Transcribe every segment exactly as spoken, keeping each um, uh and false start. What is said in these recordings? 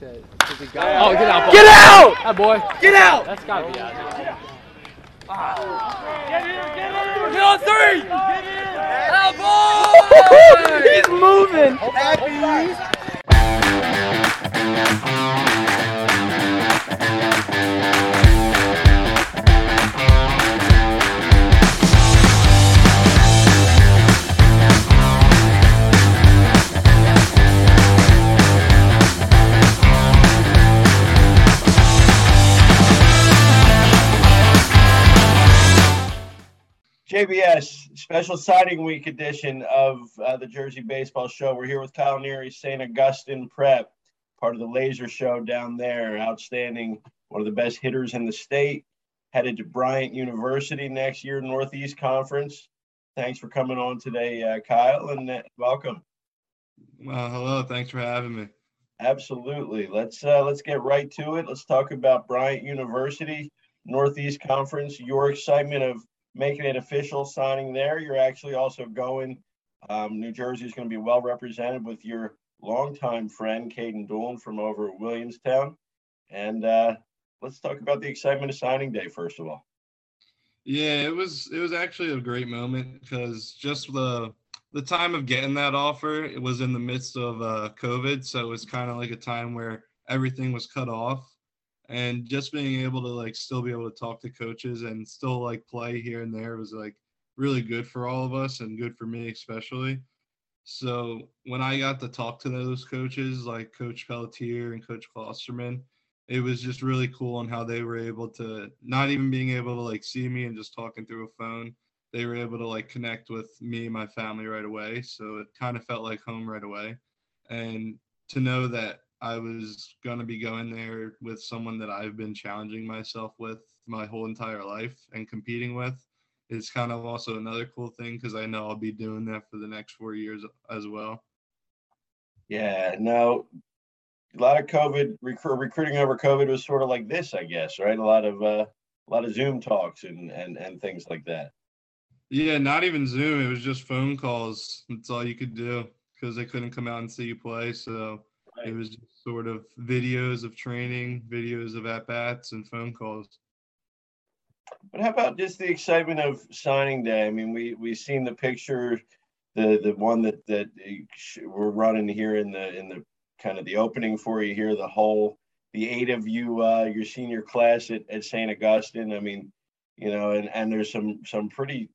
said. He got oh, get out, boy. Get out! That boy. Get out! That's got to be out. Get in, get in! Get on three! Get in! That boy! He's moving! Happy! J B S, special signing week edition of uh, the Jersey Baseball Show. We're here with Kyle Neary, Saint Augustine Prep, part of the Laser Show down there. Outstanding, one of the best hitters in the state. Headed to Bryant University next year, Northeast Conference. Thanks for coming on today, uh, Kyle, and uh, welcome. Well, hello. Thanks for having me. Absolutely. Let's uh, let's get right to it. Let's talk about Bryant University, Northeast Conference, your excitement of making it official, signing there. You're actually also going. Um, New Jersey is going to be well represented with your longtime friend, Caden Doolin, from over at Williamstown. And uh, let's talk about the excitement of signing day, first of all. Yeah, it was it was actually a great moment because just the the time of getting that offer, it was in the midst of uh, COVID. So it was kind of like a time where everything was cut off. And just being able to like still be able to talk to coaches and still like play here and there was like really good for all of us and good for me especially. So when I got to talk to those coaches like Coach Pelletier and Coach Klosterman, it was just really cool on how they were able to, not even being able to like see me and just talking through a phone, they were able to like connect with me and my family right away. So it kind of felt like home right away. And to know that I was going to be going there with someone that I've been challenging myself with my whole entire life and competing with is kind of also another cool thing because I know I'll be doing that for the next four years as well. Yeah, no, a lot of COVID, recru- recruiting over COVID was sort of like this, I guess, right? A lot of uh, a lot of Zoom talks and, and, and things like that. Yeah, not even Zoom. It was just phone calls. That's all you could do because they couldn't come out and see you play, so... It was just sort of videos of training, videos of at-bats, and phone calls. But how about just the excitement of signing day? I mean, we we seen the picture, the the one that that we're running here in the in the kind of the opening for you here. The whole the eight of you, uh, your senior class at, at Saint Augustine. I mean, you know, and and there's some some pretty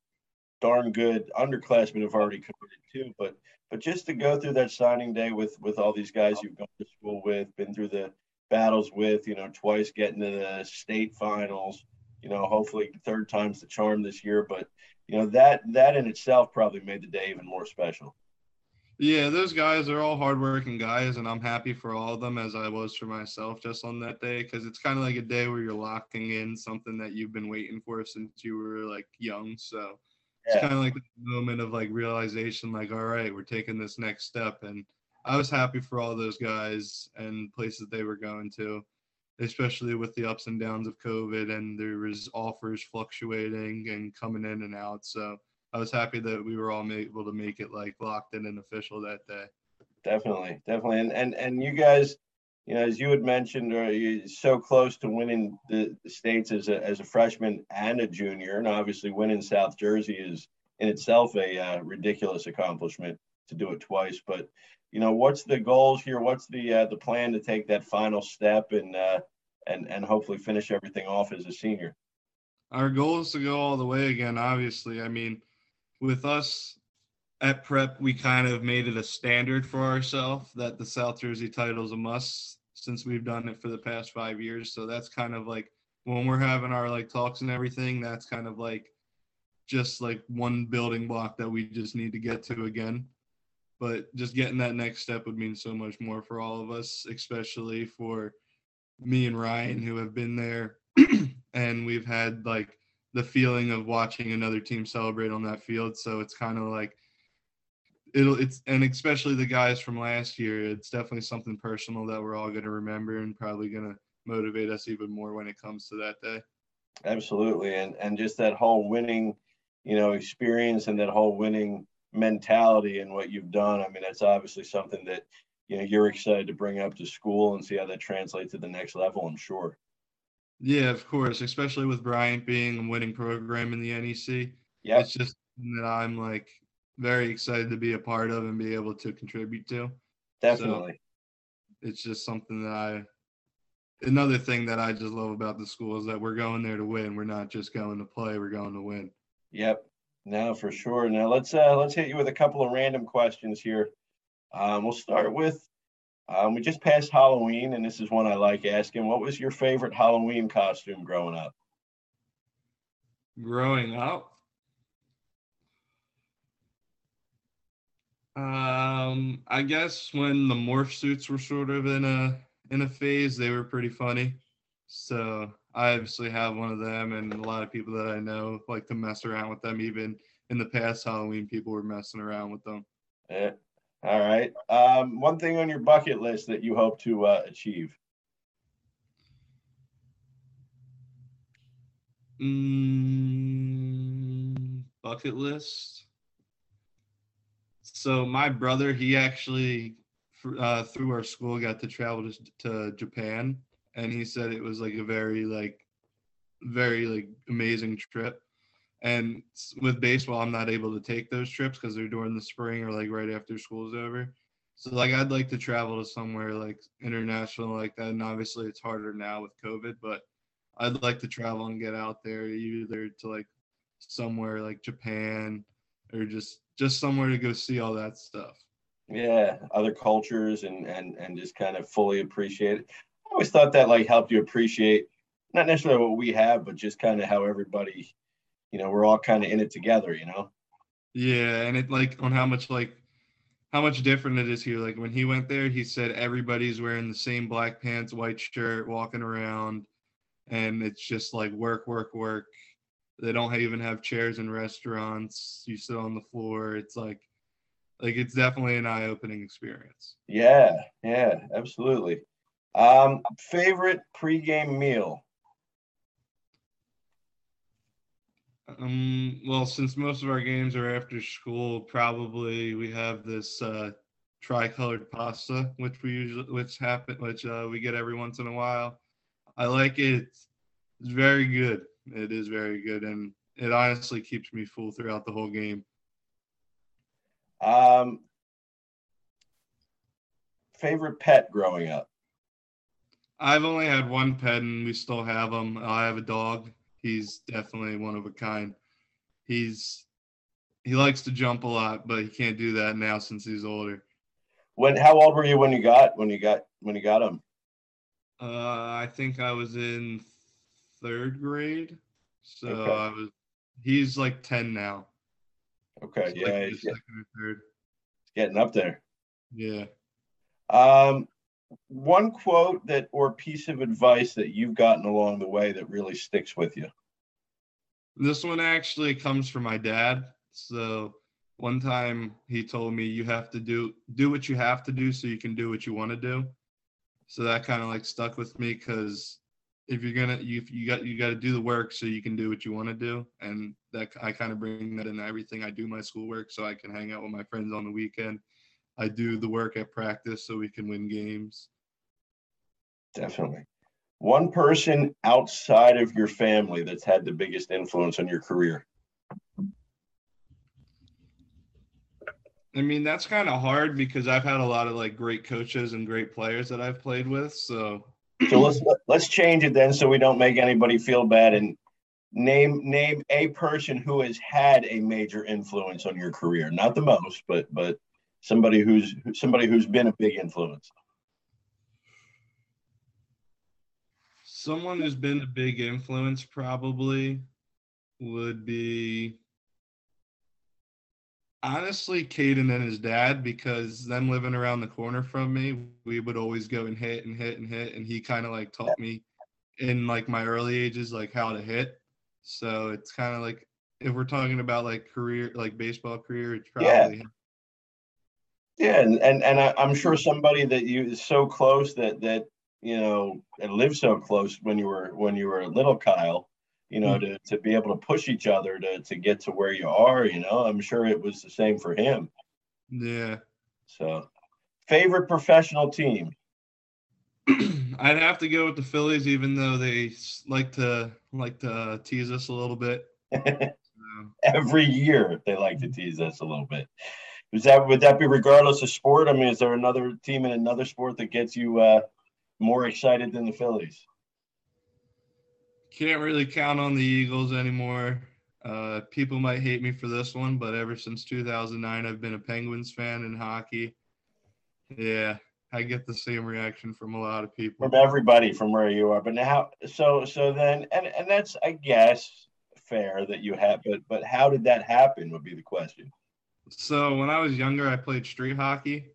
darn good underclassmen have already committed too, but. But just to go through that signing day with, with all these guys you've gone to school with, been through the battles with, you know, twice getting to the state finals, you know, hopefully third time's the charm this year. But, you know, that that in itself probably made the day even more special. Yeah, those guys are all hardworking guys, and I'm happy for all of them as I was for myself just on that day because it's kind of like a day where you're locking in something that you've been waiting for since you were, like, young, so – it's yeah. kind of like the moment of like realization, like, all right, we're taking this next step. And I was happy for all those guys and places they were going to, especially with the ups and downs of COVID and there was offers fluctuating and coming in and out. So I was happy that we were all able to make it like locked in and official that day. Definitely. Definitely. And, and, and you guys, you know, as you had mentioned, you're so close to winning the states as a as a freshman and a junior, and obviously winning South Jersey is in itself a uh, ridiculous accomplishment to do it twice. But you know, what's the goals here? What's the uh, the plan to take that final step and uh, and and hopefully finish everything off as a senior? Our goal is to go all the way again. Obviously, I mean, with us. At prep, we kind of made it a standard for ourselves that the South Jersey title is a must since we've done it for the past five years. So that's kind of like when we're having our like talks and everything, that's kind of like just like one building block that we just need to get to again. But just getting that next step would mean so much more for all of us, especially for me and Ryan who have been there and we've had like the feeling of watching another team celebrate on that field. So it's kind of like, It'll, it's and especially the guys from last year, it's definitely something personal that we're all going to remember and probably going to motivate us even more when it comes to that day. Absolutely. And and just that whole winning, you know, experience and that whole winning mentality and what you've done. I mean, that's obviously something that you know, you're excited to bring up to school and see how that translates to the next level, I'm sure. Yeah, of course, especially with Bryant being a winning program in the N E C. Yeah, it's just something that I'm like very excited to be a part of and be able to contribute to. Definitely. So it's just something that I another thing that I just love about the school is that we're going there to win. We're not just going to play, we're going to win. Yep. No, for sure. Now let's uh let's hit you with a couple of random questions here. Um we'll start with um we just passed Halloween, and this is one I like asking. What was your favorite Halloween costume growing up? Growing up? Um, I guess when the morph suits were sort of in a in a phase, they were pretty funny. So I obviously have one of them, and a lot of people that I know like to mess around with them. Even in the past Halloween, people were messing around with them. Yeah. All right. Um, one thing on your bucket list that you hope to uh, achieve? Mm, bucket list. So my brother, he actually, uh, through our school, got to travel to, to Japan, and he said it was like a very, like, very, like, amazing trip. And with baseball, I'm not able to take those trips because they're during the spring or, like, right after school's over. So, like, I'd like to travel to somewhere, like, international like that, and obviously it's harder now with COVID, but I'd like to travel and get out there, either to, like, somewhere like Japan or just, just somewhere to go see all that stuff. Yeah, other cultures and and and just kind of fully appreciate it. I always thought that like helped you appreciate not necessarily what we have, but just kind of how everybody, you know, we're all kind of in it together, you know. Yeah, and it like on how much like how much different it is here. Like when he went there, he said everybody's wearing the same black pants, white shirt, walking around, and it's just like work, work, work. They don't even have chairs in restaurants. You sit on the floor. It's like, like it's definitely an eye-opening experience. Yeah, yeah, absolutely. Um, favorite pregame meal? Um, well, since most of our games are after school, probably we have this uh, tri-colored pasta, which we usually, which happen, which uh, we get every once in a while. I like it. It's very good. It is very good, and it honestly keeps me full throughout the whole game. Um, favorite pet growing up? I've only had one pet, and we still have him. I have a dog. He's definitely one of a kind. He's he likes to jump a lot, but he can't do that now since he's older. When? How old were you when you got when you got when you got him? Uh, I think I was in third grade, so okay. I was he's like ten now. Okay, he's yeah, like he's get, second or third. Getting up there. Yeah. Um, one quote that or piece of advice that you've gotten along the way that really sticks with you. This one actually comes from my dad. So one time he told me, "You have to do do what you have to do so you can do what you want to do." So that kind of like stuck with me because if you're gonna, you you got you got to do the work so you can do what you want to do, and that I kind of bring that into everything. I do my schoolwork so I can hang out with my friends on the weekend. I do the work at practice so we can win games. Definitely. One person outside of your family that's had the biggest influence on your career. I mean, that's kind of hard because I've had a lot of like great coaches and great players that I've played with, so. So let's let's change it then, so we don't make anybody feel bad. And name name a person who has had a major influence on your career. Not the most, but but somebody who's somebody who's been a big influence. Someone who's been a big influence probably would be honestly Caden and his dad, because them living around the corner from me, we would always go and hit and hit and hit, and he kind of like taught me in like my early ages like how to hit. So it's kind of like if we're talking about like career, like baseball career, it's probably yeah, yeah and and, and I, I'm sure somebody that you is so close that that you know and lived so close when you were when you were a little Kyle, you know, to, to be able to push each other to, to get to where you are, you know, I'm sure it was the same for him. Yeah. So Favorite professional team? I'd have to go with the Phillies, even though they like to like to tease us a little bit. Every year they like to tease us a little bit. Is that would that be regardless of sport? I mean, is there another team in another sport that gets you uh, more excited than the Phillies? Can't really count on the Eagles anymore. Uh, people might hate me for this one, but ever since two thousand nine, I've been a Penguins fan in hockey. Yeah, I get the same reaction from a lot of people. From everybody, from where you are. But now, so so then, and, and that's, I guess, fair that you have, but, but how did that happen would be the question. So when I was younger, I played street hockey.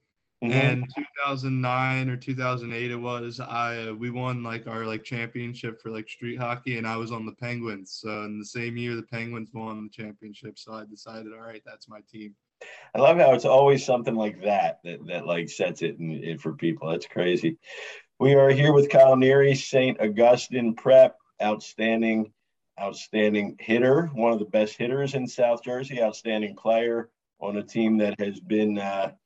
Mm-hmm. And two thousand nine or two thousand eight, it was, I uh, we won, like, our, like, championship for, like, street hockey, and I was on the Penguins. So in the same year, the Penguins won the championship, so I decided, all right, that's my team. I love how it's always something like that that, that like, sets it in, in for people. That's crazy. We are here with Kyle Neary, Saint Augustine Prep, outstanding, outstanding hitter, one of the best hitters in South Jersey, outstanding player on a team that has been uh, –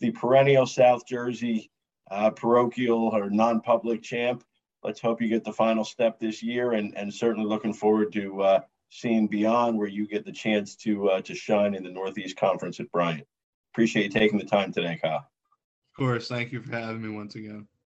the perennial South Jersey uh, parochial or non-public champ. Let's hope you get the final step this year, and, and certainly looking forward to uh, seeing beyond where you get the chance to uh, to shine in the Northeast Conference at Bryant. Appreciate you taking the time today, Kyle. Of course. Thank you for having me once again.